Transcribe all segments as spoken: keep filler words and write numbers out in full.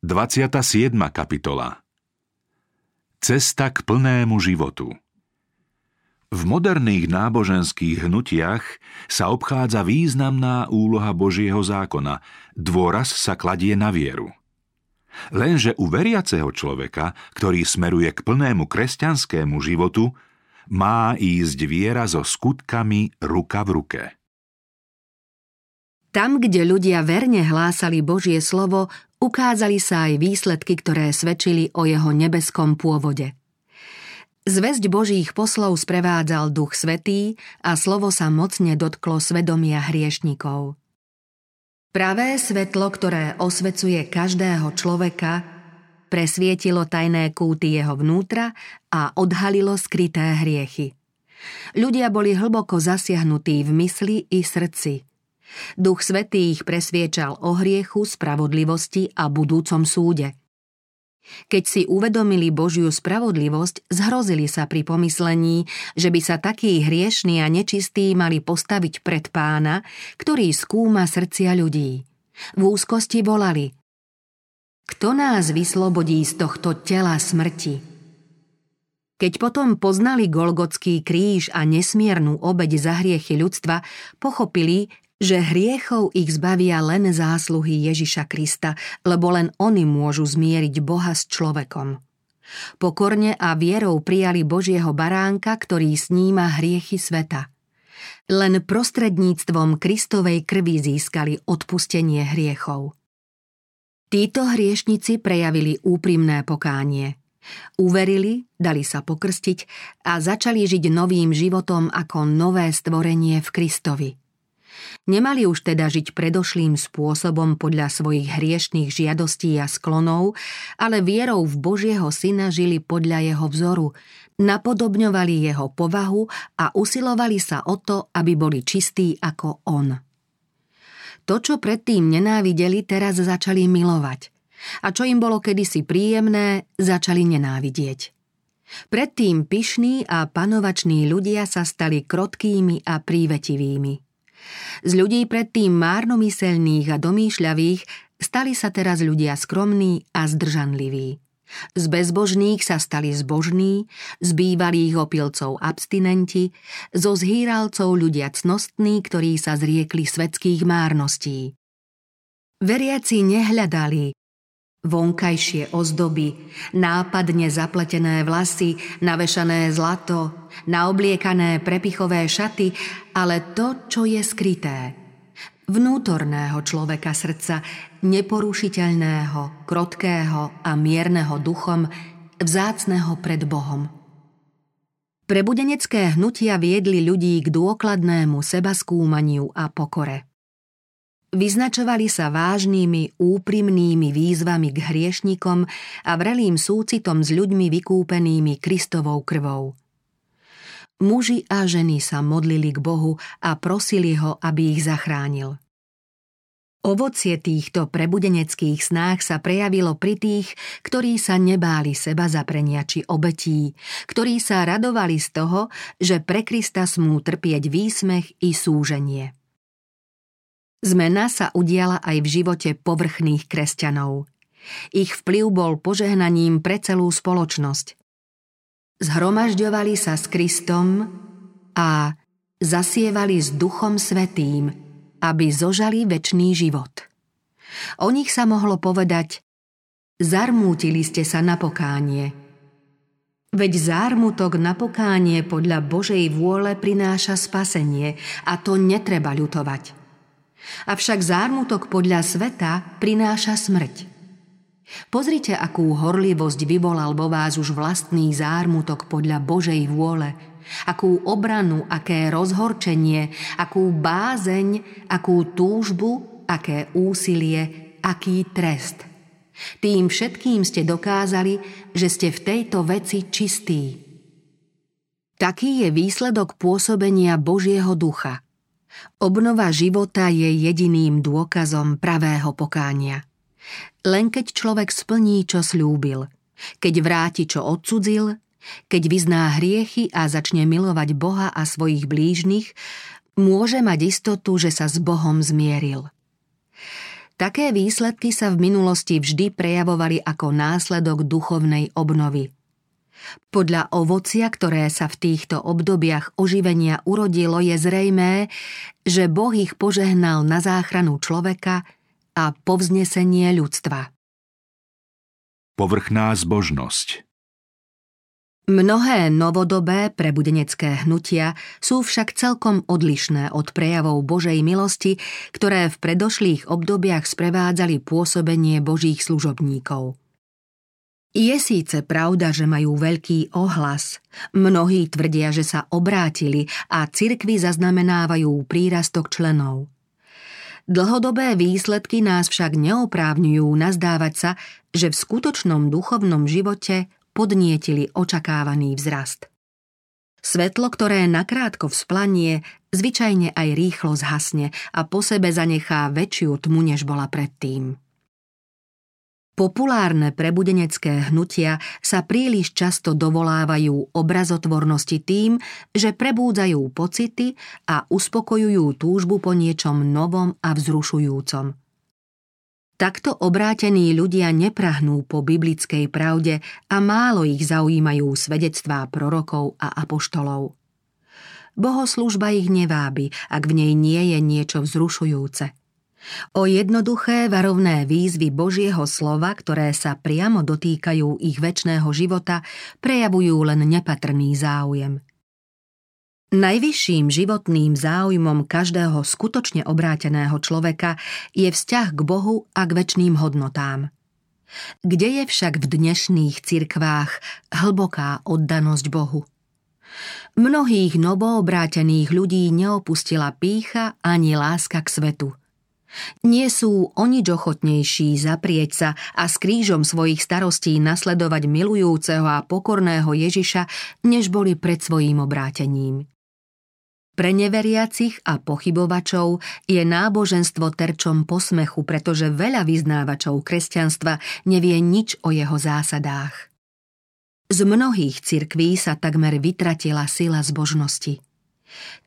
dvadsiata siedma kapitola. Cesta k plnému životu. V moderných náboženských hnutiach sa obchádza významná úloha Božieho zákona, dôraz sa kladie na vieru. Lenže u veriaceho človeka, ktorý smeruje k plnému kresťanskému životu, má ísť viera so skutkami ruka v ruke. Tam, kde ľudia verne hlásali Božie slovo, ukázali sa aj výsledky, ktoré svedčili o jeho nebeskom pôvode. Zvesť Božích poslov sprevádzal Duch Svätý a slovo sa mocne dotklo svedomia hriešnikov. Pravé svetlo, ktoré osvecuje každého človeka, presvietilo tajné kúty jeho vnútra a odhalilo skryté hriechy. Ľudia boli hlboko zasiahnutí v mysli i srdci. Duch Svätý ich presviečal o hriechu, spravodlivosti a budúcom súde. Keď si uvedomili Božiu spravodlivosť, zhrozili sa pri pomyslení, že by sa takí hriešni a nečistí mali postaviť pred Pána, ktorý skúma srdcia ľudí. V úzkosti volali: Kto nás vyslobodí z tohto tela smrti? Keď potom poznali Golgotský kríž a nesmiernu obeť za hriechy ľudstva, pochopili, že hriechov ich zbavia len zásluhy Ježiša Krista, lebo len oni môžu zmieriť Boha s človekom. Pokorne a vierou prijali Božieho baránka, ktorý sníma hriechy sveta. Len prostredníctvom Kristovej krvi získali odpustenie hriechov. Títo hriešnici prejavili úprimné pokánie. Uverili, dali sa pokrstiť a začali žiť novým životom ako nové stvorenie v Kristovi. Nemali už teda žiť predošlým spôsobom podľa svojich hriešných žiadostí a sklonov, ale vierou v Božieho Syna žili podľa jeho vzoru, napodobňovali jeho povahu a usilovali sa o to, aby boli čistí ako on. To, čo predtým nenávideli, teraz začali milovať. A čo im bolo kedysi príjemné, začali nenávidieť. Predtým pyšní a panovační ľudia sa stali krotkými a prívetivými. Z ľudí predtým márnomyselných a domýšľavých stali sa teraz ľudia skromní a zdržanliví. Z bezbožných sa stali zbožní, z bývalých opilcov abstinenti, zo zhýralcov ľudia cnostní, ktorí sa zriekli svetských márností. Veriaci nehľadali vonkajšie ozdoby, nápadne zapletené vlasy, navešané zlato, naobliekané prepichové šaty, ale to, čo je skryté. Vnútorného človeka srdca, neporušiteľného, krotkého a mierneho duchom, vzácneho pred Bohom. Prebudenecké hnutia viedli ľudí k dôkladnému sebaskúmaniu a pokore. Vyznačovali sa vážnymi, úprimnými výzvami k hriešnikom a vrelým súcitom s ľuďmi vykúpenými Kristovou krvou. Muži a ženy sa modlili k Bohu a prosili ho, aby ich zachránil. Ovocie týchto prebudeneckých snách sa prejavilo pri tých, ktorí sa nebáli seba zaprenia či obetí, ktorí sa radovali z toho, že pre Krista smú trpieť výsmech i súženie. Zmena sa udiala aj v živote povrchných kresťanov. Ich vplyv bol požehnaním pre celú spoločnosť. Zhromažďovali sa s Kristom a zasievali s Duchom Svätým, aby zožali večný život. O nich sa mohlo povedať: Zarmútili ste sa na pokánie. Veď zármutok na pokánie podľa Božej vôle prináša spasenie a to netreba ľutovať. Avšak zármutok podľa sveta prináša smrť. Pozrite, akú horlivosť vyvolal vo vás už vlastný zármutok podľa Božej vôle, akú obranu, aké rozhorčenie, akú bázeň, akú túžbu, aké úsilie, aký trest. Tým všetkým ste dokázali, že ste v tejto veci čistí. Taký je výsledok pôsobenia Božieho ducha. Obnova života je jediným dôkazom pravého pokánia. Len keď človek splní, čo slúbil, keď vráti, čo odcudzil, keď vyzná hriechy a začne milovať Boha a svojich blížnych, môže mať istotu, že sa s Bohom zmieril. Také výsledky sa v minulosti vždy prejavovali ako následok duchovnej obnovy. Podľa ovocia, ktoré sa v týchto obdobiach oživenia urodilo, je zrejmé, že Boh ich požehnal na záchranu človeka a povznesenie ľudstva. Povrchná zbožnosť. Mnohé novodobé prebudenecké hnutia sú však celkom odlišné od prejavov Božej milosti, ktoré v predošlých obdobiach sprevádzali pôsobenie Božích služobníkov. Je síce pravda, že majú veľký ohlas. Mnohí tvrdia, že sa obrátili a cirkvi zaznamenávajú prírastok členov. Dlhodobé výsledky nás však neoprávňujú nazdávať sa, že v skutočnom duchovnom živote podnietili očakávaný vzrast. Svetlo, ktoré nakrátko vzplanie, zvyčajne aj rýchlo zhasne a po sebe zanechá väčšiu tmu, než bola predtým. Populárne prebudenecké hnutia sa príliš často dovolávajú obrazotvornosti tým, že prebúdzajú pocity a uspokojujú túžbu po niečom novom a vzrušujúcom. Takto obrátení ľudia neprahnú po biblickej pravde a málo ich zaujímajú svedectvá prorokov a apoštolov. Bohoslužba ich nevábi, ak v nej nie je niečo vzrušujúce. O jednoduché varovné výzvy Božieho slova, ktoré sa priamo dotýkajú ich večného života, prejavujú len nepatrný záujem. Najvyšším životným záujmom každého skutočne obráteného človeka je vzťah k Bohu a k večným hodnotám. Kde je však v dnešných cirkvách hlboká oddanosť Bohu? Mnohých novoobrátených ľudí neopustila pýcha ani láska k svetu. Nie sú o nič ochotnejší zaprieť sa a s krížom svojich starostí nasledovať milujúceho a pokorného Ježiša, než boli pred svojím obrátením. Pre neveriacich a pochybovačov je náboženstvo terčom posmechu, pretože veľa vyznávačov kresťanstva nevie nič o jeho zásadách. Z mnohých cirkví sa takmer vytratila sila zbožnosti.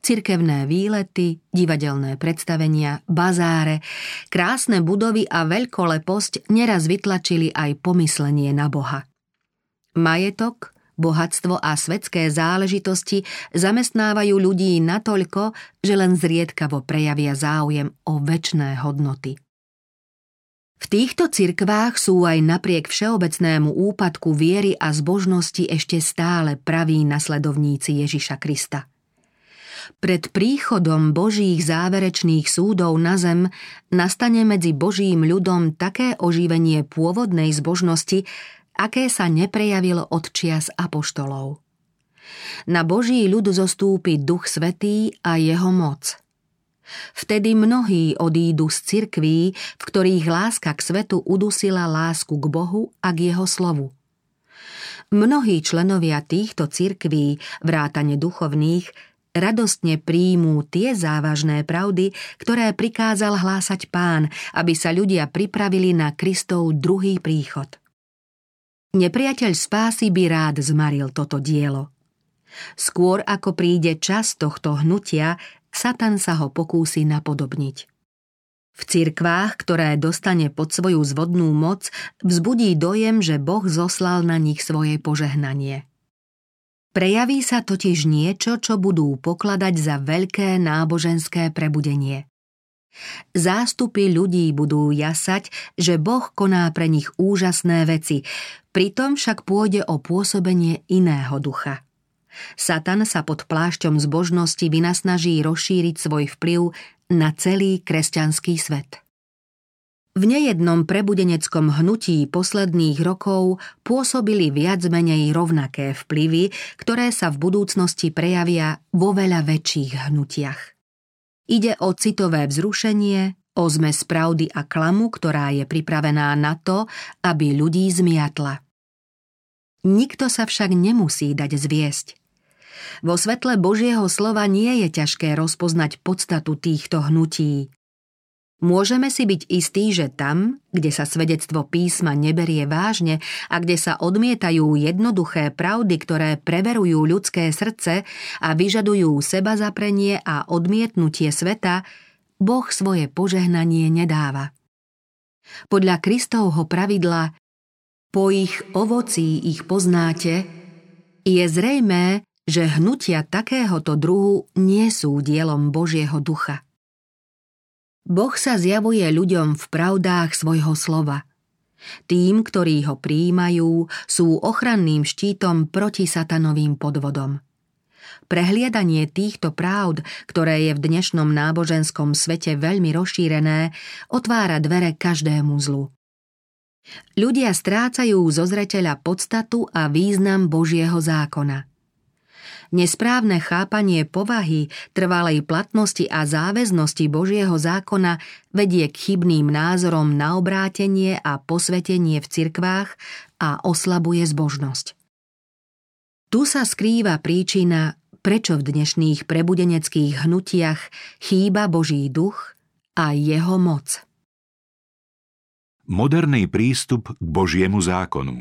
Cirkevné výlety, divadelné predstavenia, bazáre, krásne budovy a veľkoleposť neraz vytlačili aj pomyslenie na Boha. Majetok, bohatstvo a svetské záležitosti zamestnávajú ľudí natoľko, že len zriedkavo prejavia záujem o večné hodnoty. V týchto cirkvách sú aj napriek všeobecnému úpadku viery a zbožnosti ešte stále praví nasledovníci Ježiša Krista. Pred príchodom Božích záverečných súdov na zem nastane medzi Božím ľudom také oživenie pôvodnej zbožnosti, aké sa neprejavilo od čias apoštolov. Na Boží ľud zostúpi Duch Svätý a jeho moc. Vtedy mnohí odídu z cirkví, v ktorých láska k svetu udusila lásku k Bohu a k jeho slovu. Mnohí členovia týchto cirkví, vrátane duchovných, radostne príjmú tie závažné pravdy, ktoré prikázal hlásať Pán, aby sa ľudia pripravili na Kristov druhý príchod. Nepriateľ spásy by rád zmaril toto dielo. Skôr ako príde čas tohto hnutia, Satan sa ho pokúsi napodobniť. V cirkvách, ktoré dostane pod svoju zvodnú moc, vzbudí dojem, že Boh zoslal na nich svoje požehnanie. Prejaví sa totiž niečo, čo budú pokladať za veľké náboženské prebudenie. Zástupy ľudí budú jasať, že Boh koná pre nich úžasné veci, pritom však pôjde o pôsobenie iného ducha. Satan sa pod plášťom zbožnosti vynasnaží rozšíriť svoj vplyv na celý kresťanský svet. V nejednom prebudeneckom hnutí posledných rokov pôsobili viac menej rovnaké vplyvy, ktoré sa v budúcnosti prejavia vo veľa väčších hnutiach. Ide o citové vzrušenie, o zmes pravdy a klamu, ktorá je pripravená na to, aby ľudí zmiatla. Nikto sa však nemusí dať zviesť. Vo svetle Božieho slova nie je ťažké rozpoznať podstatu týchto hnutí. Môžeme si byť istí, že tam, kde sa svedectvo písma neberie vážne a kde sa odmietajú jednoduché pravdy, ktoré preverujú ľudské srdce a vyžadujú sebazaprenie a odmietnutie sveta, Boh svoje požehnanie nedáva. Podľa Kristovho pravidla po ich ovocí ich poznáte, je zrejmé, že hnutia takéhoto druhu nie sú dielom Božieho ducha. Boh sa zjavuje ľuďom v pravdách svojho slova. Tým, ktorí ho prijímajú, sú ochranným štítom proti satanovým podvodom. Prehliadanie týchto pravd, ktoré je v dnešnom náboženskom svete veľmi rozšírené, otvára dvere každému zlu. Ľudia strácajú zo zreteľa podstatu a význam Božieho zákona. Nesprávne chápanie povahy, trvalej platnosti a záväznosti Božieho zákona vedie k chybným názorom na obrátenie a posvetenie v cirkvách a oslabuje zbožnosť. Tu sa skrýva príčina, prečo v dnešných prebudeneckých hnutiach chýba Boží duch a jeho moc. Moderný prístup k Božiemu zákonu.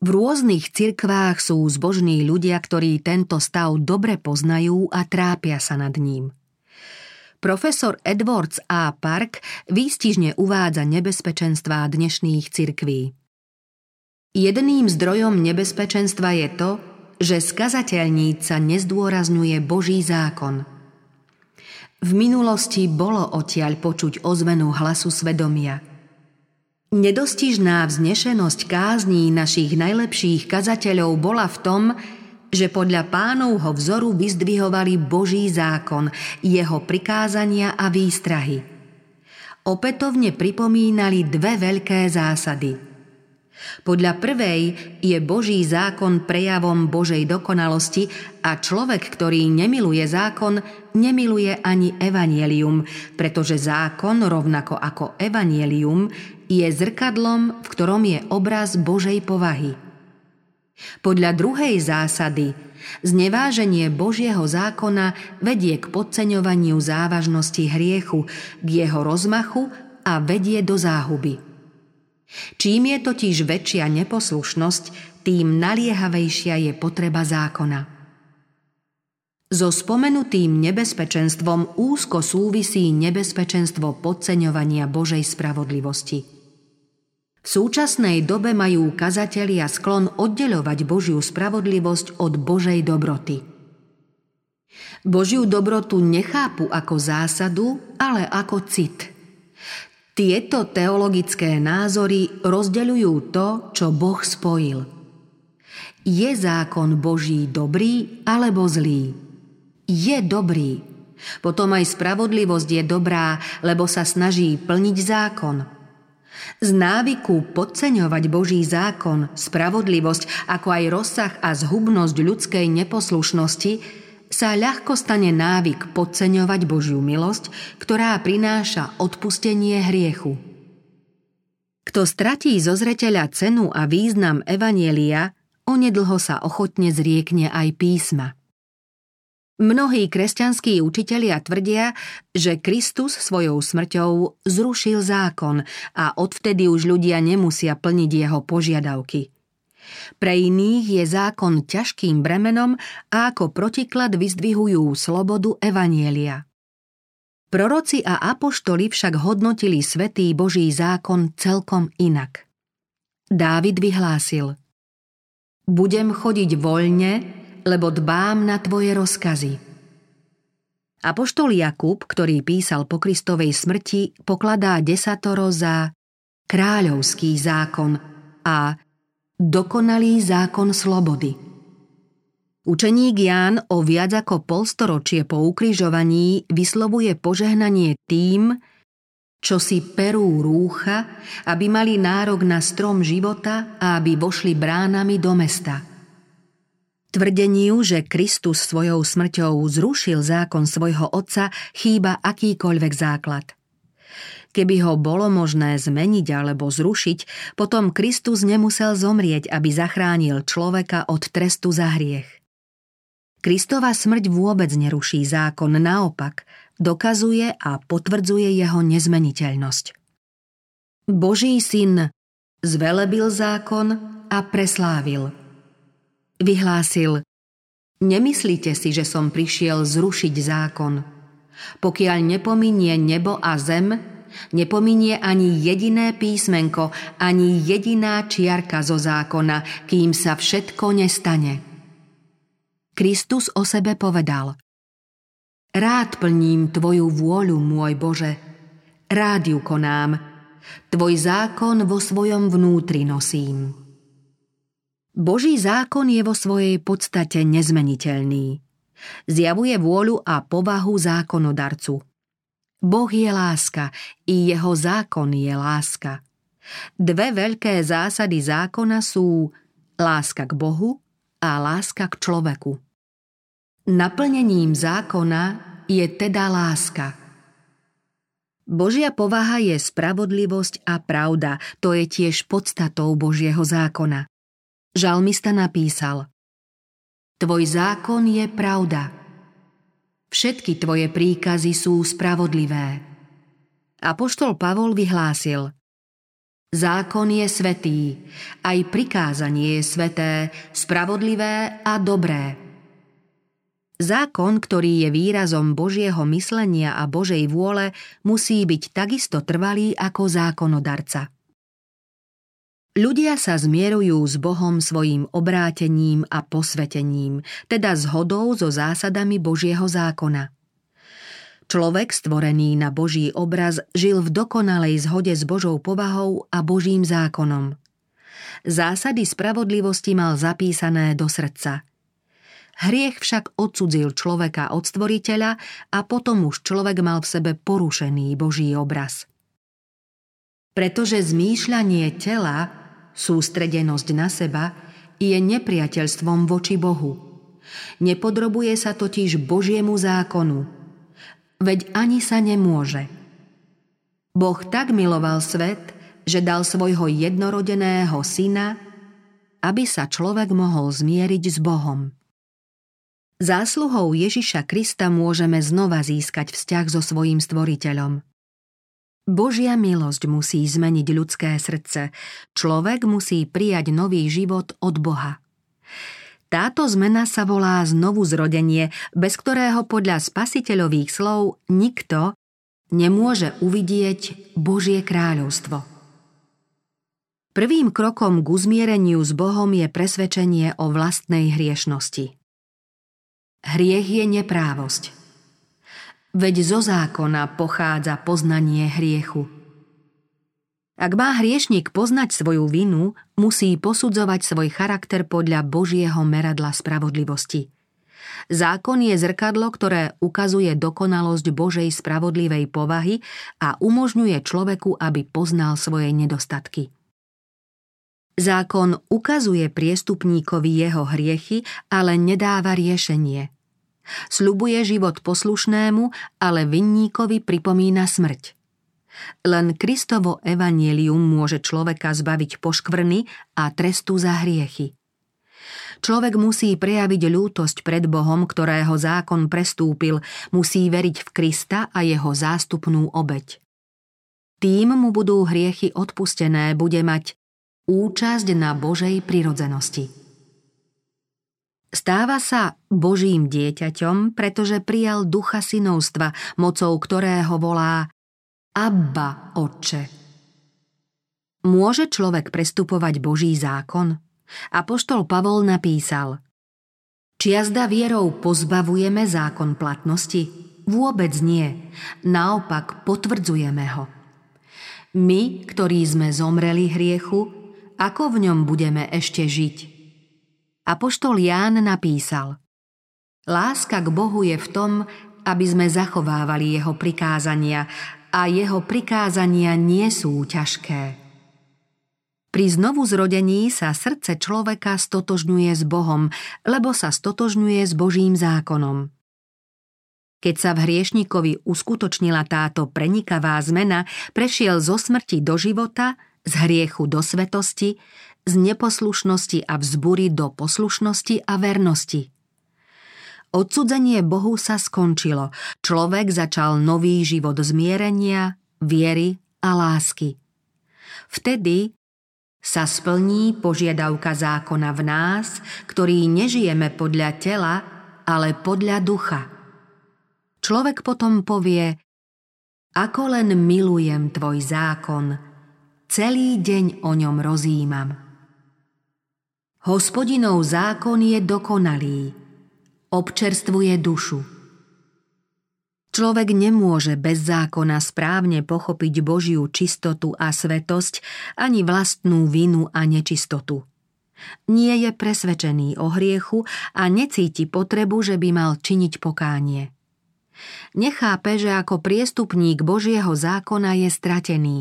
V rôznych cirkvách sú zbožní ľudia, ktorí tento stav dobre poznajú a trápia sa nad ním. Profesor Edwards A. Park výstižne uvádza nebezpečenstvá dnešných cirkví. Jedným zdrojom nebezpečenstva je to, že skazateľníca nezdôrazňuje Boží zákon. V minulosti bolo odtiaľ počuť ozvenu hlasu svedomia. Nedostižná vznešenosť kázní našich najlepších kazateľov bola v tom, že podľa Pánovho vzoru vyzdvihovali Boží zákon, jeho prikázania a výstrahy. Opätovne pripomínali dve veľké zásady. Podľa prvej je Boží zákon prejavom Božej dokonalosti a človek, ktorý nemiluje zákon, nemiluje ani evanjelium, pretože zákon, rovnako ako evanjelium, je zrkadlom, v ktorom je obraz Božej povahy. Podľa druhej zásady zneváženie Božieho zákona vedie k podceňovaniu závažnosti hriechu, k jeho rozmachu a vedie do záhuby. Čím je totiž väčšia neposlušnosť, tým naliehavejšia je potreba zákona. So spomenutým nebezpečenstvom úzko súvisí nebezpečenstvo podceňovania Božej spravodlivosti. V súčasnej dobe majú kazatelia sklon oddeľovať Božiu spravodlivosť od Božej dobroty. Božiu dobrotu nechápu ako zásadu, ale ako cit. Tieto teologické názory rozdeľujú to, čo Boh spojil. Je zákon Boží dobrý alebo zlý? Je dobrý. Potom aj spravodlivosť je dobrá, lebo sa snaží plniť zákon. Z návyku podceňovať Boží zákon, spravodlivosť, ako aj rozsah a zhubnosť ľudskej neposlušnosti, sa ľahko stane návyk podceňovať Božiu milosť, ktorá prináša odpustenie hriechu. Kto stratí zo zreteľa cenu a význam evanjelia, onedlho sa ochotne zriekne aj písma. Mnohí kresťanskí učitelia tvrdia, že Kristus svojou smrťou zrušil zákon a odvtedy už ľudia nemusia plniť jeho požiadavky. Pre iných je zákon ťažkým bremenom a ako protiklad vyzdvihujú slobodu evanjelia. Proroci a apoštoli však hodnotili svätý Boží zákon celkom inak. Dávid vyhlásil: Budem chodiť voľne, lebo dbám na tvoje rozkazy. Apoštol Jakub, ktorý písal po Kristovej smrti, pokladá desatoro za kráľovský zákon a dokonalý zákon slobody. Učeník Ján o viac ako polstoročie po ukrižovaní vyslovuje požehnanie tým, čo si perú rúcha, aby mali nárok na strom života a aby vošli bránami do mesta. Tvrdeniu, že Kristus svojou smrťou zrušil zákon svojho otca, chýba akýkoľvek základ. Keby ho bolo možné zmeniť alebo zrušiť, potom Kristus nemusel zomrieť, aby zachránil človeka od trestu za hriech. Kristova smrť vôbec neruší zákon, naopak, dokazuje a potvrdzuje jeho nezmeniteľnosť. Boží syn zvelebil zákon a preslávil. Vyhlásil: Nemyslite si, že som prišiel zrušiť zákon. Pokiaľ nepominie nebo a zem, Nepominie ani jediné písmenko, ani jediná čiarka zo zákona, kým sa všetko nestane. Kristus o sebe povedal: Rád plním tvoju vôľu, môj Bože, rád ju konám, tvoj zákon vo svojom vnútri nosím. Boží zákon je vo svojej podstate nezmeniteľný. Zjavuje vôľu a povahu zákonodarcu. Boh je láska i jeho zákon je láska. Dve veľké zásady zákona sú láska k Bohu a láska k človeku. Naplnením zákona je teda láska. Božia povaha je spravodlivosť a pravda, to je tiež podstatou Božieho zákona. Žalmista napísal: Tvoj zákon je pravda. Všetky tvoje príkazy sú spravodlivé. Apoštol Pavol vyhlásil: Zákon je svätý, aj prikázanie je sväté, spravodlivé a dobré. Zákon, ktorý je výrazom Božieho myslenia a Božej vôle, musí byť takisto trvalý ako zákonodarca. Ľudia sa zmierujú s Bohom svojím obrátením a posvetením, teda zhodou so zásadami Božieho zákona. Človek, stvorený na Boží obraz, žil v dokonalej zhode s Božou povahou a Božím zákonom. Zásady spravodlivosti mal zapísané do srdca. Hriech však odcudzil človeka od Stvoriteľa a potom už človek mal v sebe porušený Boží obraz. Pretože zmýšľanie tela, sústredenosť na seba, je nepriateľstvom voči Bohu. Nepodrobuje sa totiž Božiemu zákonu. Veď ani sa nemôže. Boh tak miloval svet, že dal svojho jednorodeného syna, aby sa človek mohol zmieriť s Bohom. Zásluhou Ježiša Krista môžeme znova získať vzťah so svojím Stvoriteľom. Božia milosť musí zmeniť ľudské srdce. Človek musí prijať nový život od Boha. Táto zmena sa volá znovuzrodenie, bez ktorého podľa spasiteľových slov nikto nemôže uvidieť Božie kráľovstvo. Prvým krokom k uzmiereniu s Bohom je presvedčenie o vlastnej hriešnosti. Hriech je neprávosť. Veď zo zákona pochádza poznanie hriechu. Ak má hriešnik poznať svoju vinu, musí posudzovať svoj charakter podľa Božieho meradla spravodlivosti. Zákon je zrkadlo, ktoré ukazuje dokonalosť Božej spravodlivej povahy a umožňuje človeku, aby poznal svoje nedostatky. Zákon ukazuje priestupníkovi jeho hriechy, ale nedáva riešenie. Sľubuje život poslušnému, ale vinníkovi pripomína smrť. Len Kristovo evanjelium môže človeka zbaviť poškvrny a trestu za hriechy. Človek musí prejaviť ľútosť pred Bohom, ktorého zákon prestúpil, musí veriť v Krista a jeho zástupnú obeť. Tým mu budú hriechy odpustené, bude mať účasť na Božej prirodzenosti. Stáva sa Božím dieťaťom, pretože prijal ducha synovstva, mocou ktorého volá: Abba, Otče. Môže človek prestupovať Boží zákon? Apoštol Pavol napísal: Čiazda vierou pozbavujeme zákon platnosti? Vôbec nie, naopak potvrdzujeme ho. My, ktorí sme zomreli hriechu, ako v ňom budeme ešte žiť? Apoštol Ján napísal: Láska k Bohu je v tom, aby sme zachovávali jeho prikázania, a jeho prikázania nie sú ťažké. Pri znovuzrodení sa srdce človeka stotožňuje s Bohom, lebo sa stotožňuje s Božím zákonom. Keď sa v hriešnikovi uskutočnila táto prenikavá zmena, prešiel zo smrti do života, z hriechu do svetosti, z neposlušnosti a vzbury do poslušnosti a vernosti. Odcudzenie Bohu sa skončilo. Človek začal nový život zmierenia, viery a lásky. Vtedy sa splní požiadavka zákona v nás, ktorý nežijeme podľa tela, ale podľa ducha. Človek potom povie: Ako len milujem tvoj zákon, celý deň o ňom rozjímam. Hospodinov zákon je dokonalý, občerstvuje dušu. Človek nemôže bez zákona správne pochopiť Božiu čistotu a svetosť, ani vlastnú vinu a nečistotu. Nie je presvedčený o hriechu a necíti potrebu, že by mal činiť pokánie. Nechápe, že ako priestupník Božieho zákona je stratený.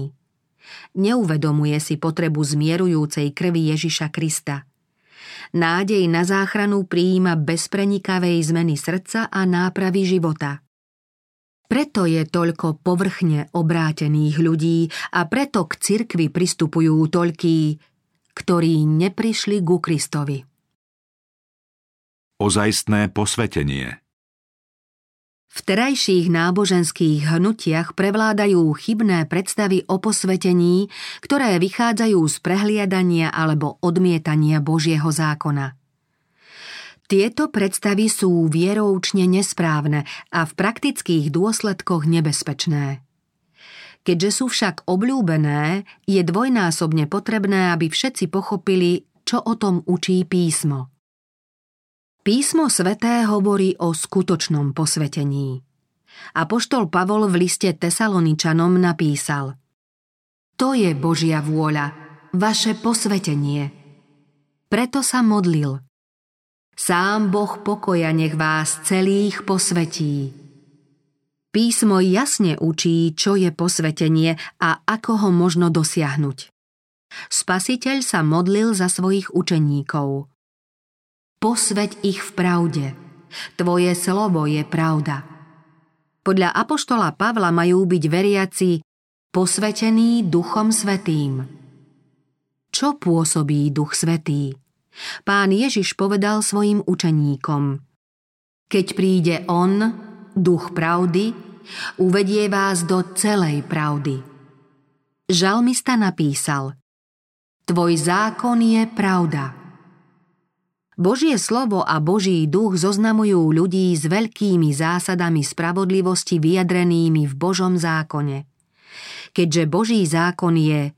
Neuvedomuje si potrebu zmierujúcej krvi Ježiša Krista. Nádej na záchranu prijíma bez prenikavej zmeny srdca a nápravy života. Preto je toľko povrchne obrátených ľudí a preto k cirkvi pristupujú toľkí, ktorí neprišli ku Kristovi. Ozajstné posvetenie. V terajších náboženských hnutiach prevládajú chybné predstavy o posvetení, ktoré vychádzajú z prehliadania alebo odmietania Božieho zákona. Tieto predstavy sú vieroučne nesprávne a v praktických dôsledkoch nebezpečné. Keďže sú však obľúbené, je dvojnásobne potrebné, aby všetci pochopili, čo o tom učí písmo. Písmo sväté hovorí o skutočnom posvetení. Apoštol Pavol v liste Tesaloničanom napísal: To je Božia vôľa, vaše posvetenie. Preto sa modlil: Sám Boh pokoja nech vás celých posvetí. Písmo jasne učí, čo je posvetenie a ako ho možno dosiahnuť. Spasiteľ sa modlil za svojich učeníkov: Posveť ich v pravde. Tvoje slovo je pravda. Podľa apoštola Pavla majú byť veriaci posvetení Duchom Svätým. Čo pôsobí Duch Svätý? Pán Ježiš povedal svojim učeníkom: Keď príde On, Duch pravdy, uvedie vás do celej pravdy. Žalmista napísal: Tvoj zákon je pravda. Božie slovo a Boží duch zoznamujú ľudí s veľkými zásadami spravodlivosti vyjadrenými v Božom zákone. Keďže Boží zákon je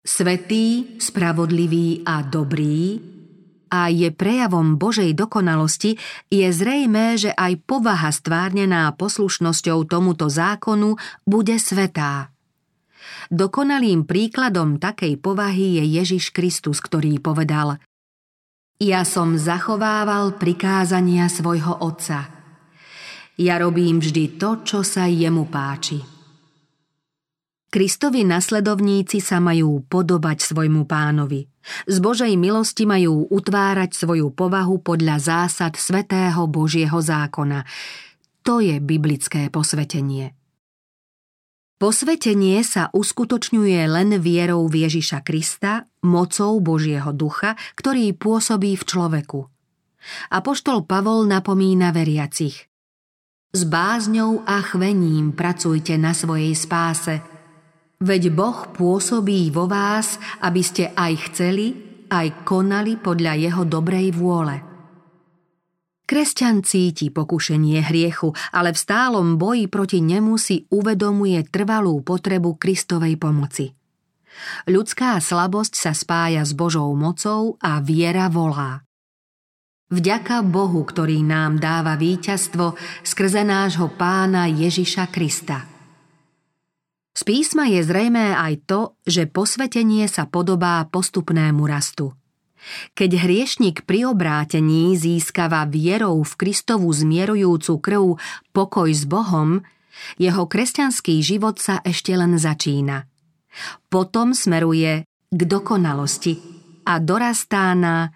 svätý, spravodlivý a dobrý a je prejavom Božej dokonalosti, je zrejmé, že aj povaha stvárnená poslušnosťou tomuto zákonu bude svätá. Dokonalým príkladom takej povahy je Ježiš Kristus, ktorý povedal: Ja som zachovával prikázania svojho Otca. Ja robím vždy to, čo sa jemu páči. Kristovi nasledovníci sa majú podobať svojmu Pánovi. Z Božej milosti majú utvárať svoju povahu podľa zásad svätého Božieho zákona. To je biblické posvetenie. Posvetenie sa uskutočňuje len vierou v Ježiša Krista, mocou Božieho ducha, ktorý pôsobí v človeku. Apoštol Pavol napomína veriacich: S bázňou a chvením pracujte na svojej spáse, veď Boh pôsobí vo vás, aby ste aj chceli, aj konali podľa jeho dobrej vôle. Kresťan cíti pokušenie hriechu, ale v stálom boji proti nemu si uvedomuje trvalú potrebu Kristovej pomoci. Ľudská slabosť sa spája s Božou mocou a viera volá: Vďaka Bohu, ktorý nám dáva víťazstvo skrze nášho Pána Ježiša Krista. Z písma je zrejmé aj to, že posvetenie sa podobá postupnému rastu. Keď hriešnik pri obrátení získava vierou v Kristovu zmierujúcu krv pokoj s Bohom, jeho kresťanský život sa ešte len začína. Potom smeruje k dokonalosti a dorastá na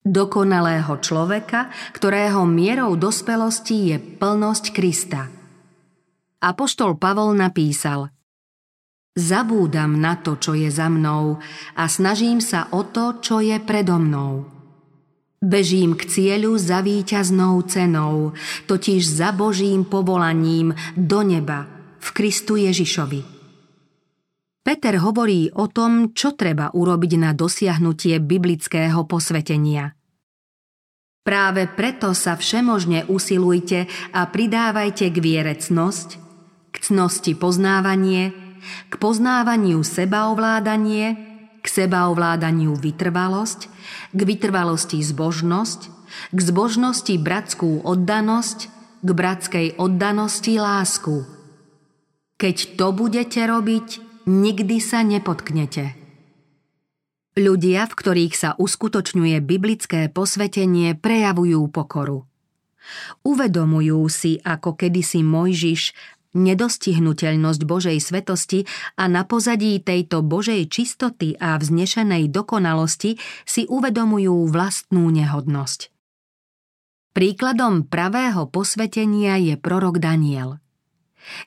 dokonalého človeka, ktorého mierou dospelosti je plnosť Krista. Apoštol Pavol napísal: Zabúdam na to, čo je za mnou, a snažím sa o to, čo je predo mnou. Bežím k cieľu za víťaznou cenou, totiž za Božím povolaním do neba v Kristu Ježišovi. Peter hovorí o tom, čo treba urobiť na dosiahnutie biblického posvetenia. Práve preto sa všemožne usilujte a pridávajte k viere cnosť, k cnosti poznávanie, k poznávaniu sebaovládanie, k sebaovládaniu vytrvalosť, k vytrvalosti zbožnosť, k zbožnosti bratskú oddanosť, k bratskej oddanosti lásku. Keď to budete robiť, nikdy sa nepotknete. Ľudia, v ktorých sa uskutočňuje biblické posvetenie, prejavujú pokoru. Uvedomujú si, ako kedysi Mojžiš, nedostihnuteľnosť Božej svetosti a na pozadí tejto Božej čistoty a vznešenej dokonalosti si uvedomujú vlastnú nehodnosť. Príkladom pravého posvetenia je prorok Daniel.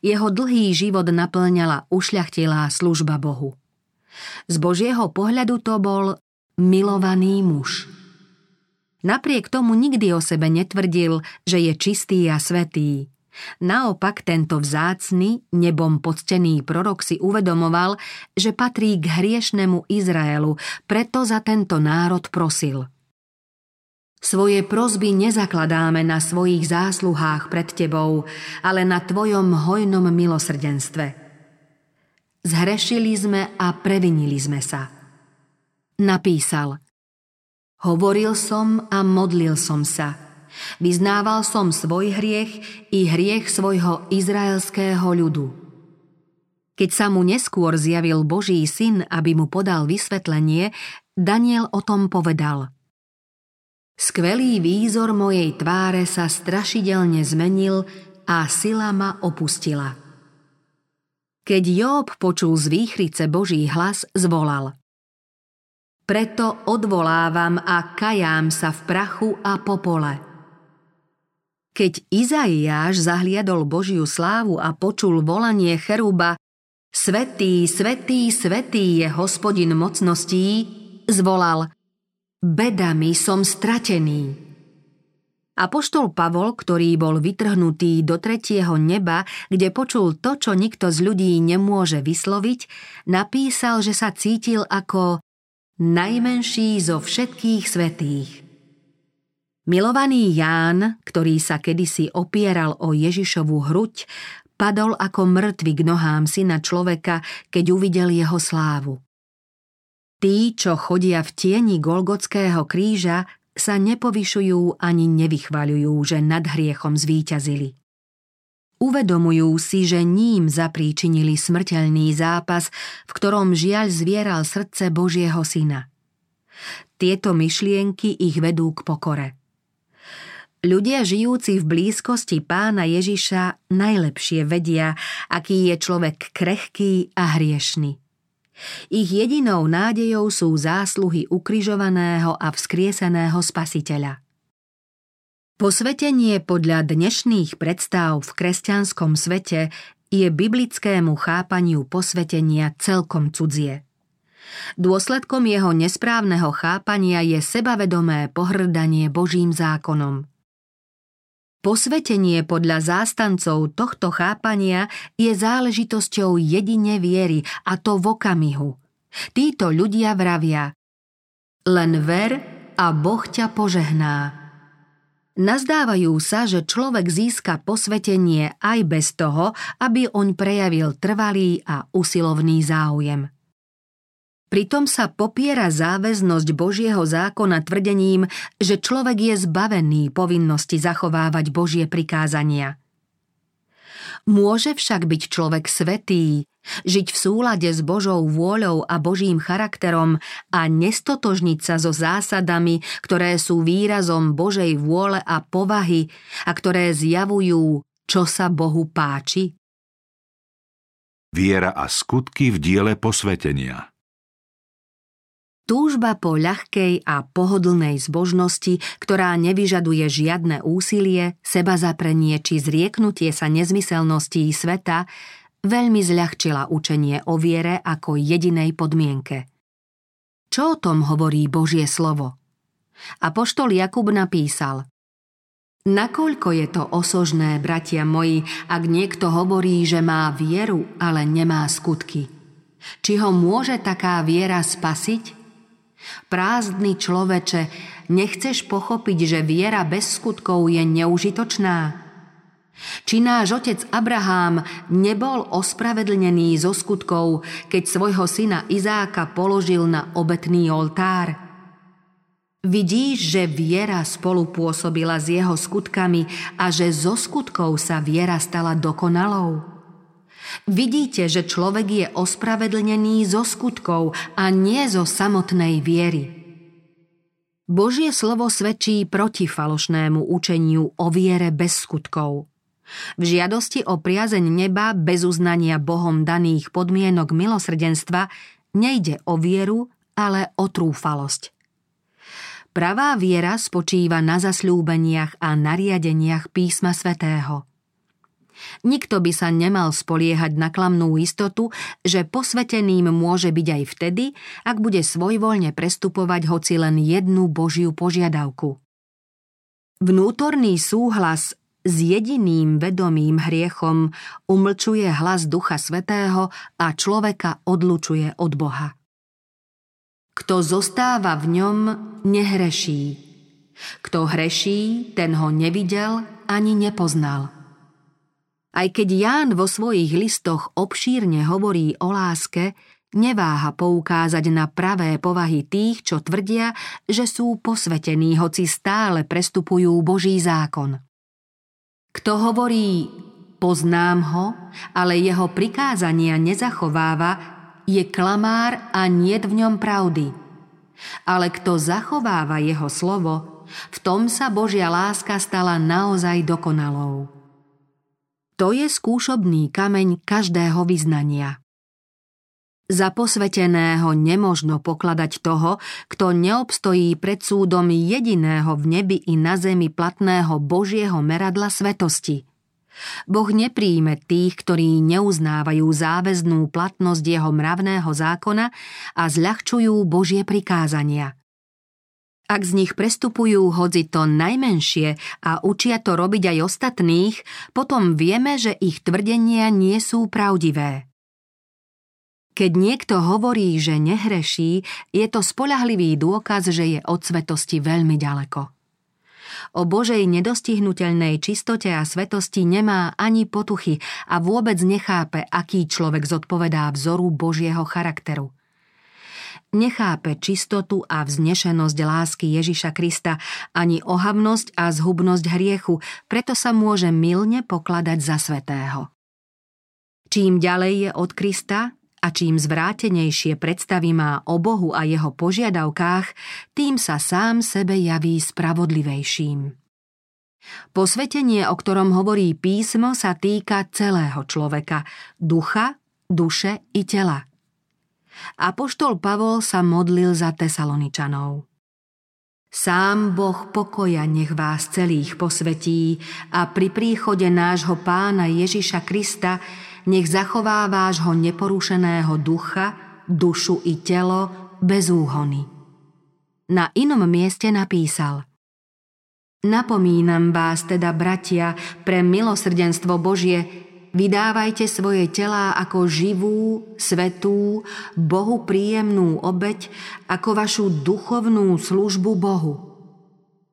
Jeho dlhý život naplňala ušľachtilá služba Bohu. Z Božieho pohľadu to bol milovaný muž. Napriek tomu nikdy o sebe netvrdil, že je čistý a svätý. Naopak tento vzácny, nebom poctený prorok si uvedomoval, že patrí k hriešnemu Izraelu, preto za tento národ prosil. Svoje prosby nezakladáme na svojich zásluhách pred tebou, ale na tvojom hojnom milosrdenstve. Zhrešili sme a previnili sme sa. Napísal: Hovoril som a modlil som sa. Vyznával som svoj hriech i hriech svojho izraelského ľudu. Keď sa mu neskôr zjavil Boží syn, aby mu podal vysvetlenie, Daniel o tom povedal: Skvelý výzor mojej tváre sa strašidelne zmenil a sila ma opustila. Keď Jób počul z výchrice Boží hlas, zvolal: Preto odvolávam a kajám sa v prachu a popole. Keď Izaiáš zahliadol Božiu slávu a počul volanie cheruba: Svätý, svätý, svätý je Hospodin mocností, zvolal: Bedami som stratený. Apoštol Pavol, ktorý bol vytrhnutý do tretieho neba, kde počul to, čo nikto z ľudí nemôže vysloviť, napísal, že sa cítil ako najmenší zo všetkých svätých. Milovaný Ján, ktorý sa kedysi opieral o Ježišovu hruď, padol ako mŕtvy k nohám syna človeka, keď uvidel jeho slávu. Tí, čo chodia v tieni Golgotského kríža, sa nepovyšujú ani nevychvaľujú, že nad hriechom zvíťazili. Uvedomujú si, že ním zapríčinili smrteľný zápas, v ktorom žiaľ zvieral srdce Božieho syna. Tieto myšlienky ich vedú k pokore. Ľudia žijúci v blízkosti Pána Ježiša najlepšie vedia, aký je človek krehký a hriešny. Ich jedinou nádejou sú zásluhy ukrižovaného a vzkrieseného Spasiteľa. Posvetenie podľa dnešných predstáv v kresťanskom svete je biblickému chápaniu posvetenia celkom cudzie. Dôsledkom jeho nesprávneho chápania je sebavedomé pohŕdanie Božím zákonom. Posvetenie podľa zástancov tohto chápania je záležitosťou jedine viery, a to v okamihu. Títo ľudia vravia: Len ver a Boh ťa požehná. Nazdávajú sa, že človek získa posvetenie aj bez toho, aby oň prejavil trvalý a usilovný záujem. Pritom sa popiera záväznosť Božieho zákona tvrdením, že človek je zbavený povinnosti zachovávať Božie prikázania. Môže však byť človek svätý, žiť v súlade s Božou vôľou a Božím charakterom a nestotožniť sa so zásadami, ktoré sú výrazom Božej vôle a povahy a ktoré zjavujú, čo sa Bohu páči. Viera a skutky v diele posvetenia. Túžba po ľahkej a pohodlnej zbožnosti, ktorá nevyžaduje žiadne úsilie, sebazaprenie či zrieknutie sa nezmyselností sveta, veľmi zľahčila učenie o viere ako jedinej podmienke. Čo o tom hovorí Božie slovo? Apoštol Jakub napísal: Nakoľko je to osožné, bratia moji, ak niekto hovorí, že má vieru, ale nemá skutky? Či ho môže taká viera spasiť? Prázdny človeče, nechceš pochopiť, že viera bez skutkov je neužitočná? Či náš otec Abrahám nebol ospravedlnený zo skutkov, keď svojho syna Izáka položil na obetný oltár? Vidíš, že viera spolupôsobila s jeho skutkami a že zo skutkov sa viera stala dokonalou? Vidíte, že človek je ospravedlnený zo skutkov a nie zo samotnej viery. Božie slovo svedčí proti falošnému učeniu o viere bez skutkov. V žiadosti o priazeň neba bez uznania Bohom daných podmienok milosrdenstva nejde o vieru, ale o trúfalosť. Pravá viera spočíva na zasľúbeniach a nariadeniach Písma svätého. Nikto by sa nemal spoliehať na klamnú istotu, že posveteným môže byť aj vtedy, ak bude svojvoľne prestupovať hoci len jednu Božiu požiadavku. Vnútorný súhlas s jediným vedomým hriechom umlčuje hlas Ducha Svätého a človeka odlučuje od Boha. Kto zostáva v ňom, nehreší. Kto hreší, ten ho nevidel ani nepoznal. Aj keď Ján vo svojich listoch obšírne hovorí o láske, neváha poukázať na pravé povahy tých, čo tvrdia, že sú posvetení, hoci stále prestupujú Boží zákon. Kto hovorí, poznám ho, ale jeho prikázania nezachováva, je klamár a niet v ňom pravdy. Ale kto zachováva jeho slovo, v tom sa Božia láska stala naozaj dokonalou. To je skúšobný kameň každého vyznania. Za posveteného nemožno pokladať toho, kto neobstojí pred súdom jediného v nebi i na zemi platného Božieho meradla svetosti. Boh nepríjme tých, ktorí neuznávajú záväznú platnosť jeho mravného zákona a zľahčujú Božie prikázania. Ak z nich prestupujú hodzi to najmenšie a učia to robiť aj ostatných, potom vieme, že ich tvrdenia nie sú pravdivé. Keď niekto hovorí, že nehreší, je to spoľahlivý dôkaz, že je od svetosti veľmi ďaleko. O Božej nedostihnuteľnej čistote a svetosti nemá ani potuchy a vôbec nechápe, aký človek zodpovedá vzoru Božieho charakteru. Nechápe čistotu a vznešenosť lásky Ježiša Krista, ani ohavnosť a zhubnosť hriechu, preto sa môže mylne pokladať za svätého. Čím ďalej je od Krista a čím zvrátenejšie predstavy má o Bohu a jeho požiadavkách, tým sa sám sebe javí spravodlivejším. Posvetenie, o ktorom hovorí písmo, sa týka celého človeka, ducha, duše i tela. Apoštol Pavol sa modlil za Tesaloničanov. Sám Boh pokoja nech vás celých posvetí a pri príchode nášho Pána Ježiša Krista nech zachová vášho neporušeného ducha, dušu i telo bez úhony. Na inom mieste napísal: Napomínam vás teda, bratia, pre milosrdenstvo Božie, vydávajte svoje telá ako živú, svätú, Bohu príjemnú obeť, ako vašu duchovnú službu Bohu.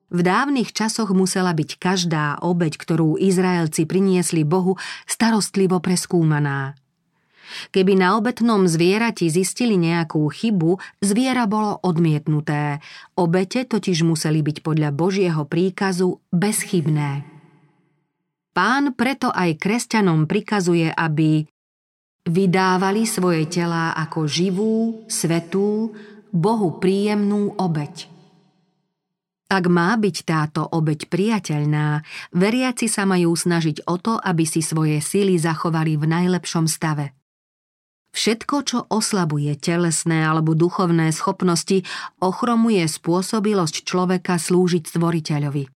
V dávnych časoch musela byť každá obeť, ktorú Izraelci priniesli Bohu, starostlivo preskúmaná. Keby na obetnom zvierati zistili nejakú chybu, zviera bolo odmietnuté. Obete totiž museli byť podľa Božieho príkazu bezchybné. Pán preto aj kresťanom prikazuje, aby vydávali svoje telá ako živú, svätú, Bohu príjemnú obeť. Ak má byť táto obeť priateľná, veriaci sa majú snažiť o to, aby si svoje sily zachovali v najlepšom stave. Všetko, čo oslabuje telesné alebo duchovné schopnosti, ochromuje spôsobilosť človeka slúžiť Stvoriteľovi.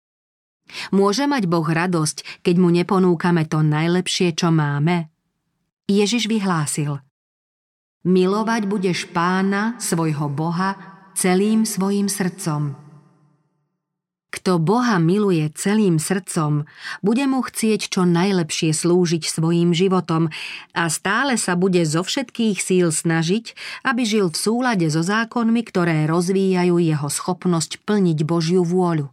Môže mať Boh radosť, keď mu neponúkame to najlepšie, čo máme? Ježiš vyhlásil: Milovať budeš Pána, svojho Boha, celým svojim srdcom. Kto Boha miluje celým srdcom, bude mu chcieť čo najlepšie slúžiť svojím životom a stále sa bude zo všetkých síl snažiť, aby žil v súlade so zákonmi, ktoré rozvíjajú jeho schopnosť plniť Božiu vôľu.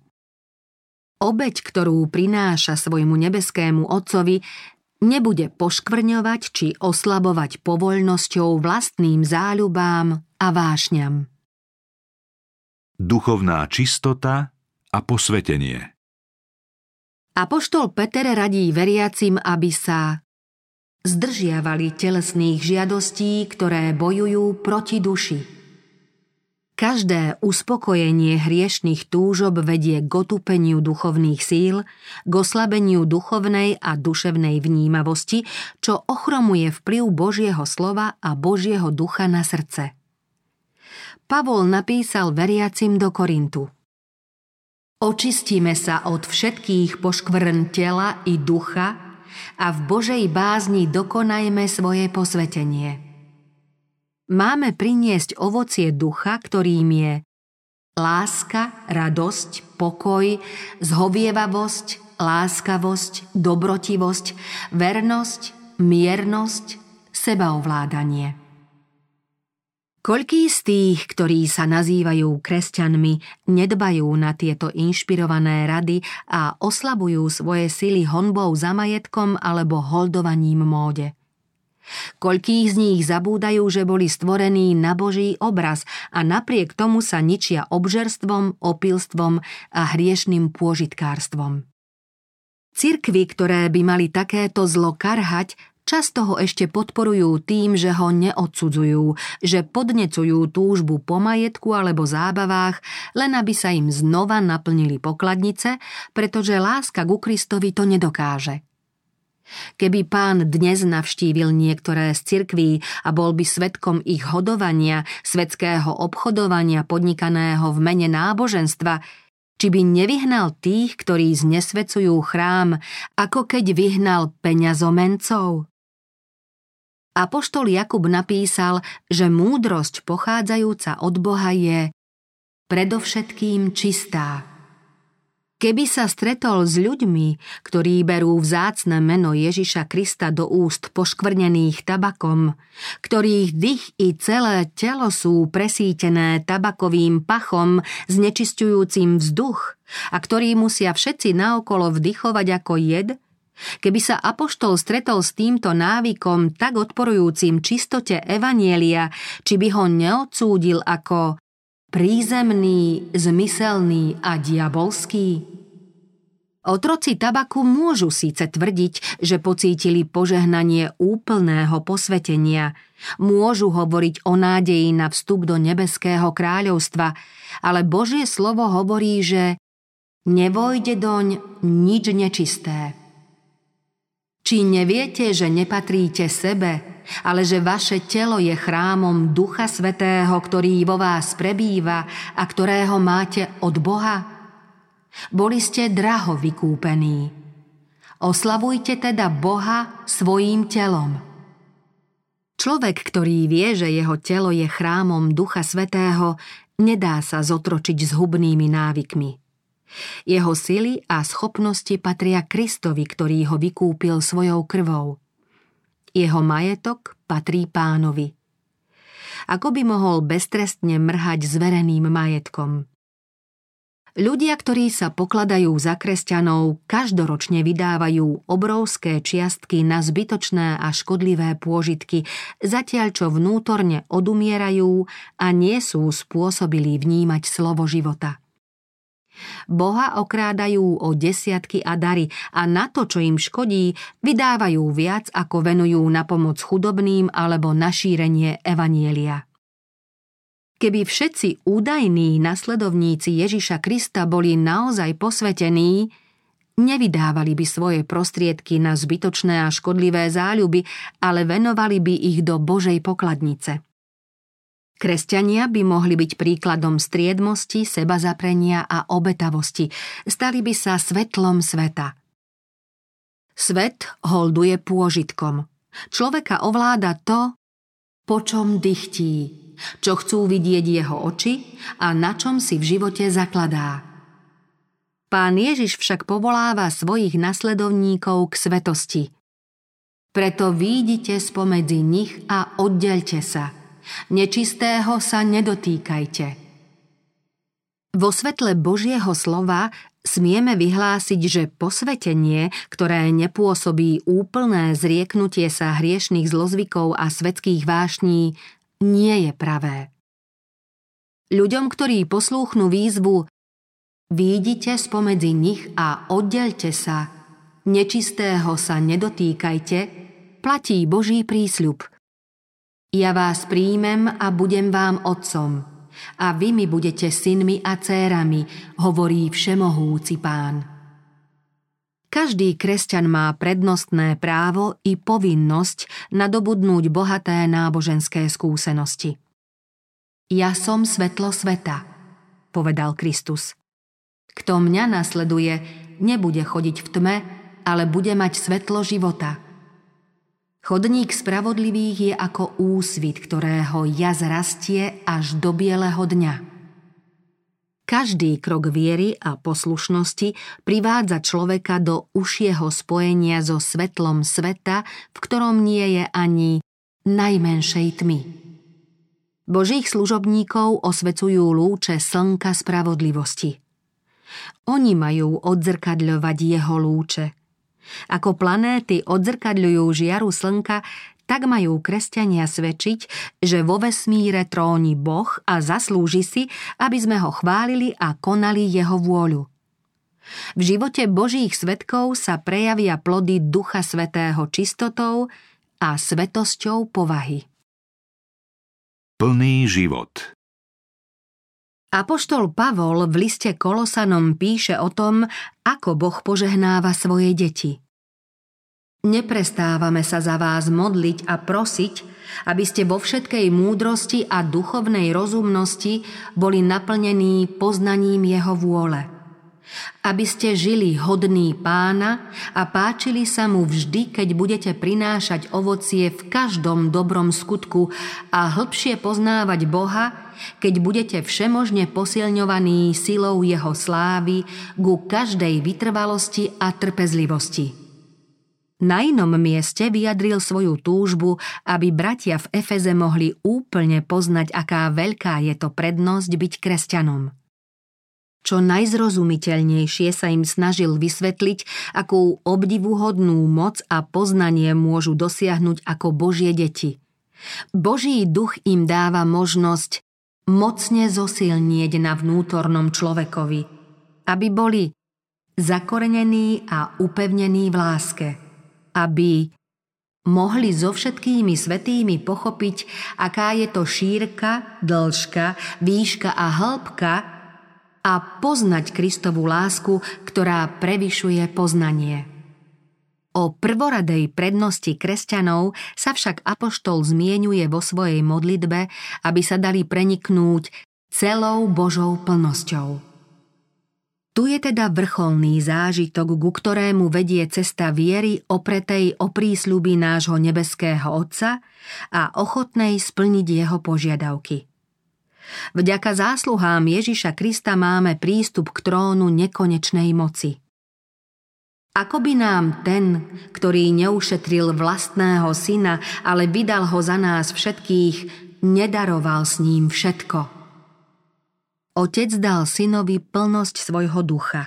Obeť, ktorú prináša svojmu nebeskému Otcovi, nebude poškvrňovať či oslabovať povoľnosťou vlastným záľubám a vášňam. Duchovná čistota a posvetenie. Apoštol Peter radí veriacim, aby sa zdržiavali telesných žiadostí, ktoré bojujú proti duši. Každé uspokojenie hriešnych túžob vedie k otupeniu duchovných síl, k oslabeniu duchovnej a duševnej vnímavosti, čo ochromuje vplyv Božieho slova a Božieho ducha na srdce. Pavol napísal veriacim do Korintu: Očistíme sa od všetkých poškvrn tela i ducha a v Božej bázni dokonajme svoje posvetenie. Máme priniesť ovocie ducha, ktorým je láska, radosť, pokoj, zhovievavosť, láskavosť, dobrotivosť, vernosť, miernosť, sebaovládanie. Koľkí z tých, ktorí sa nazývajú kresťanmi, nedbajú na tieto inšpirované rady a oslabujú svoje sily honbou za majetkom alebo holdovaním móde? Koľkých z nich zabúdajú, že boli stvorení na Boží obraz a napriek tomu sa ničia obžerstvom, opilstvom a hriešným pôžitkárstvom? Cirkvy, ktoré by mali takéto zlo karhať, často ho ešte podporujú tým, že ho neodsudzujú, že podnecujú túžbu po majetku alebo zábavách, len aby sa im znova naplnili pokladnice, pretože láska ku Kristovi to nedokáže. Keby Pán dnes navštívil niektoré z cirkví a bol by svedkom ich hodovania, svetského obchodovania podnikaného v mene náboženstva, či by nevyhnal tých, ktorí znesvecujú chrám, ako keď vyhnal peňazomencov? Apoštol Jakub napísal, že múdrosť pochádzajúca od Boha je predovšetkým čistá. Keby sa stretol s ľuďmi, ktorí berú vzácne meno Ježiša Krista do úst poškvrnených tabakom, ktorých dych i celé telo sú presítené tabakovým pachom znečisťujúcim vzduch a ktorí musia všetci naokolo vdychovať ako jed, keby sa apoštol stretol s týmto návykom tak odporujúcim čistote evanjelia, či by ho neodsúdil ako prízemný, zmyselný a diabolský? Otroci tabaku môžu síce tvrdiť, že pocítili požehnanie úplného posvetenia, môžu hovoriť o nádeji na vstup do nebeského kráľovstva, ale Božie slovo hovorí, že nevojde doň nič nečisté. Či neviete, že nepatríte sebe, ale že vaše telo je chrámom Ducha Svätého, ktorý vo vás prebýva a ktorého máte od Boha? Boli ste draho vykúpení. Oslavujte teda Boha svojím telom. Človek, ktorý vie, že jeho telo je chrámom Ducha Svätého, nedá sa zotročiť zhubnými návykmi. Jeho sily a schopnosti patria Kristovi, ktorý ho vykúpil svojou krvou. Jeho majetok patrí Pánovi. Ako by mohol beztrestne mrhať zvereným majetkom? Ľudia, ktorí sa pokladajú za kresťanov, každoročne vydávajú obrovské čiastky na zbytočné a škodlivé pôžitky, zatiaľ čo vnútorne odumierajú a nie sú spôsobilí vnímať slovo života. Boha okrádajú o desiatky a dary a na to, čo im škodí, vydávajú viac, ako venujú na pomoc chudobným alebo na šírenie evanjelia. Keby všetci údajní nasledovníci Ježiša Krista boli naozaj posvetení, nevydávali by svoje prostriedky na zbytočné a škodlivé záľuby, ale venovali by ich do Božej pokladnice. Kresťania by mohli byť príkladom striedmosti, sebazaprenia a obetavosti. Stali by sa svetlom sveta. Svet holduje pôžitkom. Človeka ovláda to, po čom dychtí, čo chcú vidieť jeho oči a na čom si v živote zakladá. Pán Ježiš však povoláva svojich nasledovníkov k svetosti. Preto výjdite spomedzi nich a oddelte sa. Nečistého sa nedotýkajte. Vo svetle Božieho slova smieme vyhlásiť, že posvetenie, ktoré nepôsobí úplné zrieknutie sa hriešnych zlozvykov a svetských vášní, nie je pravé. Ľuďom, ktorí poslúchnú výzvu "Výjdite spomedzi nich a oddelte sa, nečistého sa nedotýkajte", platí Boží prísľub: "Ja vás príjmem a budem vám otcom, a vy mi budete synmi a dcérami", hovorí Všemohúci Pán. Každý kresťan má prednostné právo i povinnosť nadobudnúť bohaté náboženské skúsenosti. "Ja som svetlo sveta", povedal Kristus. "Kto mňa nasleduje, nebude chodiť v tme, ale bude mať svetlo života." Chodník spravodlivých je ako úsvit, ktorého ja zrastie až do bieleho dňa. Každý krok viery a poslušnosti privádza človeka do užšieho spojenia so svetlom sveta, v ktorom nie je ani najmenšej tmy. Božích služobníkov osvecujú lúče slnka spravodlivosti. Oni majú odzrkadľovať jeho lúče. Ako planéty odzrkadľujú žiaru slnka, tak majú kresťania svedčiť, že vo vesmíre tróni Boh a zaslúži si, aby sme ho chválili a konali jeho vôľu. V živote Božích svedkov sa prejavia plody Ducha Svätého čistotou a svetosťou povahy. Plný život. Apoštol Pavol v liste Kolosanom píše o tom, ako Boh požehnáva svoje deti. "Neprestávame sa za vás modliť a prosiť, aby ste vo všetkej múdrosti a duchovnej rozumnosti boli naplnení poznaním jeho vôle. Aby ste žili hodný Pána a páčili sa mu vždy, keď budete prinášať ovocie v každom dobrom skutku a hlbšie poznávať Boha, keď budete všemožne posilňovaní silou jeho slávy ku každej vytrvalosti a trpezlivosti." Na inom mieste vyjadril svoju túžbu, aby bratia v Efeze mohli úplne poznať, aká veľká je to prednosť byť kresťanom. Čo najzrozumiteľnejšie sa im snažil vysvetliť, akú obdivuhodnú moc a poznanie môžu dosiahnuť ako Božie deti. Boží duch im dáva možnosť mocne zosilnieť na vnútornom človekovi, aby boli zakorenení a upevnení v láske, aby mohli so všetkými svätými pochopiť, aká je to šírka, dĺžka, výška a hĺbka, a poznať Kristovú lásku, ktorá prevyšuje poznanie. O prvoradej prednosti kresťanov sa však apoštol zmieňuje vo svojej modlitbe, aby sa dali preniknúť celou Božou plnosťou. Tu je teda vrcholný zážitok, ku ktorému vedie cesta viery opretej o prísľuby nášho nebeského Otca a ochotnej splniť jeho požiadavky. Vďaka zásluhám Ježiša Krista máme prístup k trónu nekonečnej moci. Ako by nám ten, ktorý neušetril vlastného syna, ale vydal ho za nás všetkých, nedaroval s ním všetko? Otec dal synovi plnosť svojho ducha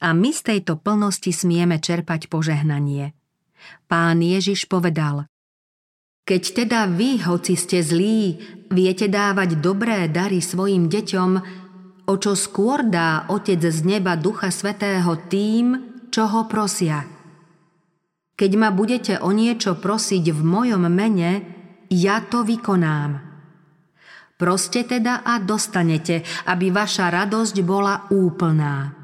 a my z tejto plnosti smieme čerpať požehnanie. Pán Ježiš povedal: "Keď teda vy, hoci ste zlí, viete dávať dobré dary svojim deťom, o čo skôr dá Otec z neba Ducha Svätého tým, čo ho prosia. Keď ma budete o niečo prosiť v mojom mene, ja to vykonám. Proste teda a dostanete, aby vaša radosť bola úplná."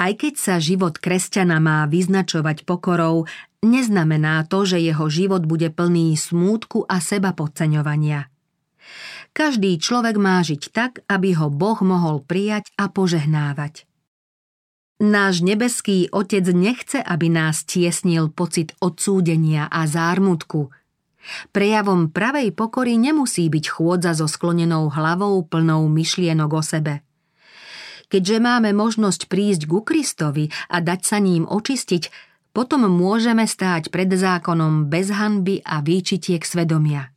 Aj keď sa život kresťana má vyznačovať pokorou, neznamená to, že jeho život bude plný smútku a sebapodceňovania. Každý človek má žiť tak, aby ho Boh mohol prijať a požehnávať. Náš nebeský Otec nechce, aby nás tiesnil pocit odsúdenia a zármutku. Prejavom pravej pokory nemusí byť chôdza so sklonenou hlavou plnou myšlienok o sebe. Keďže máme možnosť prísť ku Kristovi a dať sa ním očistiť, potom môžeme stáť pred zákonom bez hanby a výčitiek svedomia.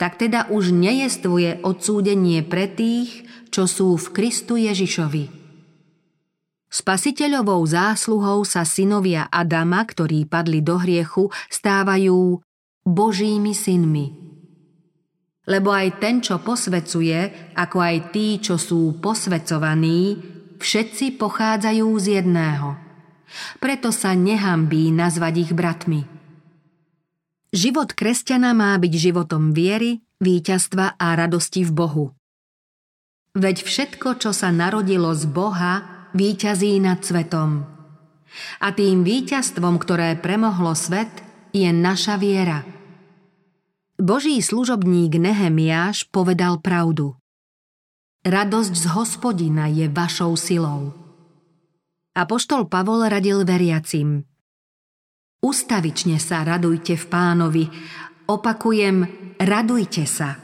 tak teda už nejestvuje odsúdenie pre tých, čo sú v Kristu Ježišovi. Spasiteľovou zásluhou sa synovia Adama, ktorí padli do hriechu, stávajú Božími synmi. Lebo aj ten, čo posvecuje, ako aj tí, čo sú posvecovaní, všetci pochádzajú z jedného. Preto sa nehanbí nazvať ich bratmi. Život kresťana má byť životom viery, víťazstva a radosti v Bohu. Veď všetko, čo sa narodilo z Boha, víťazí nad svetom. A tým víťazstvom, ktoré premohlo svet, je naša viera. Boží služobník Nehemiáš povedal pravdu. Radosť z Hospodina je vašou silou. Apoštol Pavol radil veriacim. Ustavične sa radujte v Pánovi. Opakujem, radujte sa.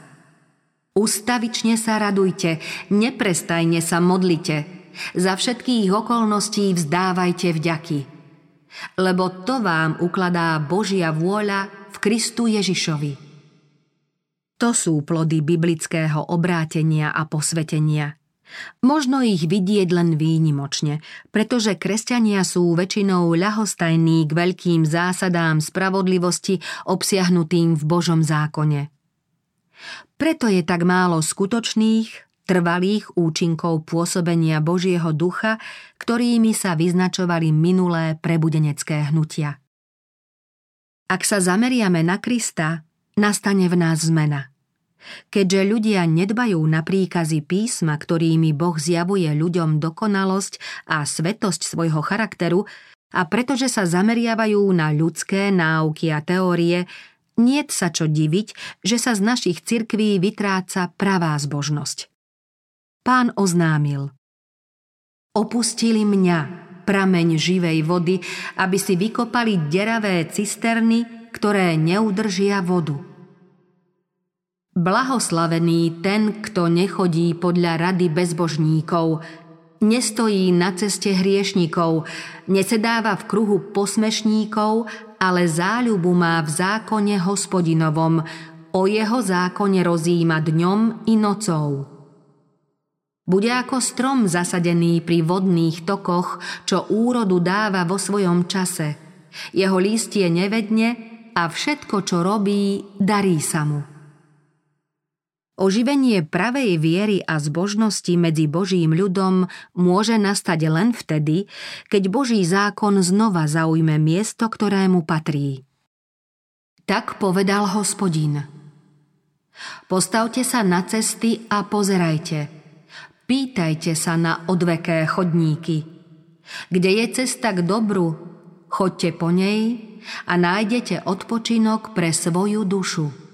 Ustavične sa radujte, neprestajne sa modlite. Za všetkých okolností vzdávajte vďaky, lebo to vám ukladá Božia vôľa v Kristu Ježišovi. To sú plody biblického obrátenia a posvetenia. Možno ich vidieť len výnimočne, pretože kresťania sú väčšinou ľahostajní k veľkým zásadám spravodlivosti obsiahnutým v Božom zákone. Preto je tak málo skutočných, trvalých účinkov pôsobenia Božieho ducha, ktorými sa vyznačovali minulé prebudenecké hnutia. Ak sa zameriame na Krista, nastane v nás zmena. Keďže ľudia nedbajú na príkazy písma, ktorými Boh zjavuje ľuďom dokonalosť a svetosť svojho charakteru, a pretože sa zameriavajú na ľudské náuky a teórie, niet sa čo diviť, že sa z našich cirkví vytráca pravá zbožnosť. Pán oznámil. Opustili mňa, prameň živej vody, aby si vykopali deravé cisterny, ktoré neudržia vodu. Blahoslavený ten, kto nechodí podľa rady bezbožníkov, nestojí na ceste hriešnikov, nesedáva v kruhu posmešníkov, ale záľubu má v zákone Hospodinovom, o jeho zákone rozjíma dňom i nocou. Bude ako strom zasadený pri vodných tokoch, čo úrodu dáva vo svojom čase. Jeho lístie nevedne a všetko, čo robí, darí sa mu. Oživenie pravej viery a zbožnosti medzi Božím ľudom môže nastať len vtedy, keď Boží zákon znova zaujme miesto, ktorému patrí. Tak povedal Hospodin. Postavte sa na cesty a pozerajte. Pýtajte sa na odveké chodníky. Kde je cesta k dobru, choďte po nej a nájdete odpočinok pre svoju dušu.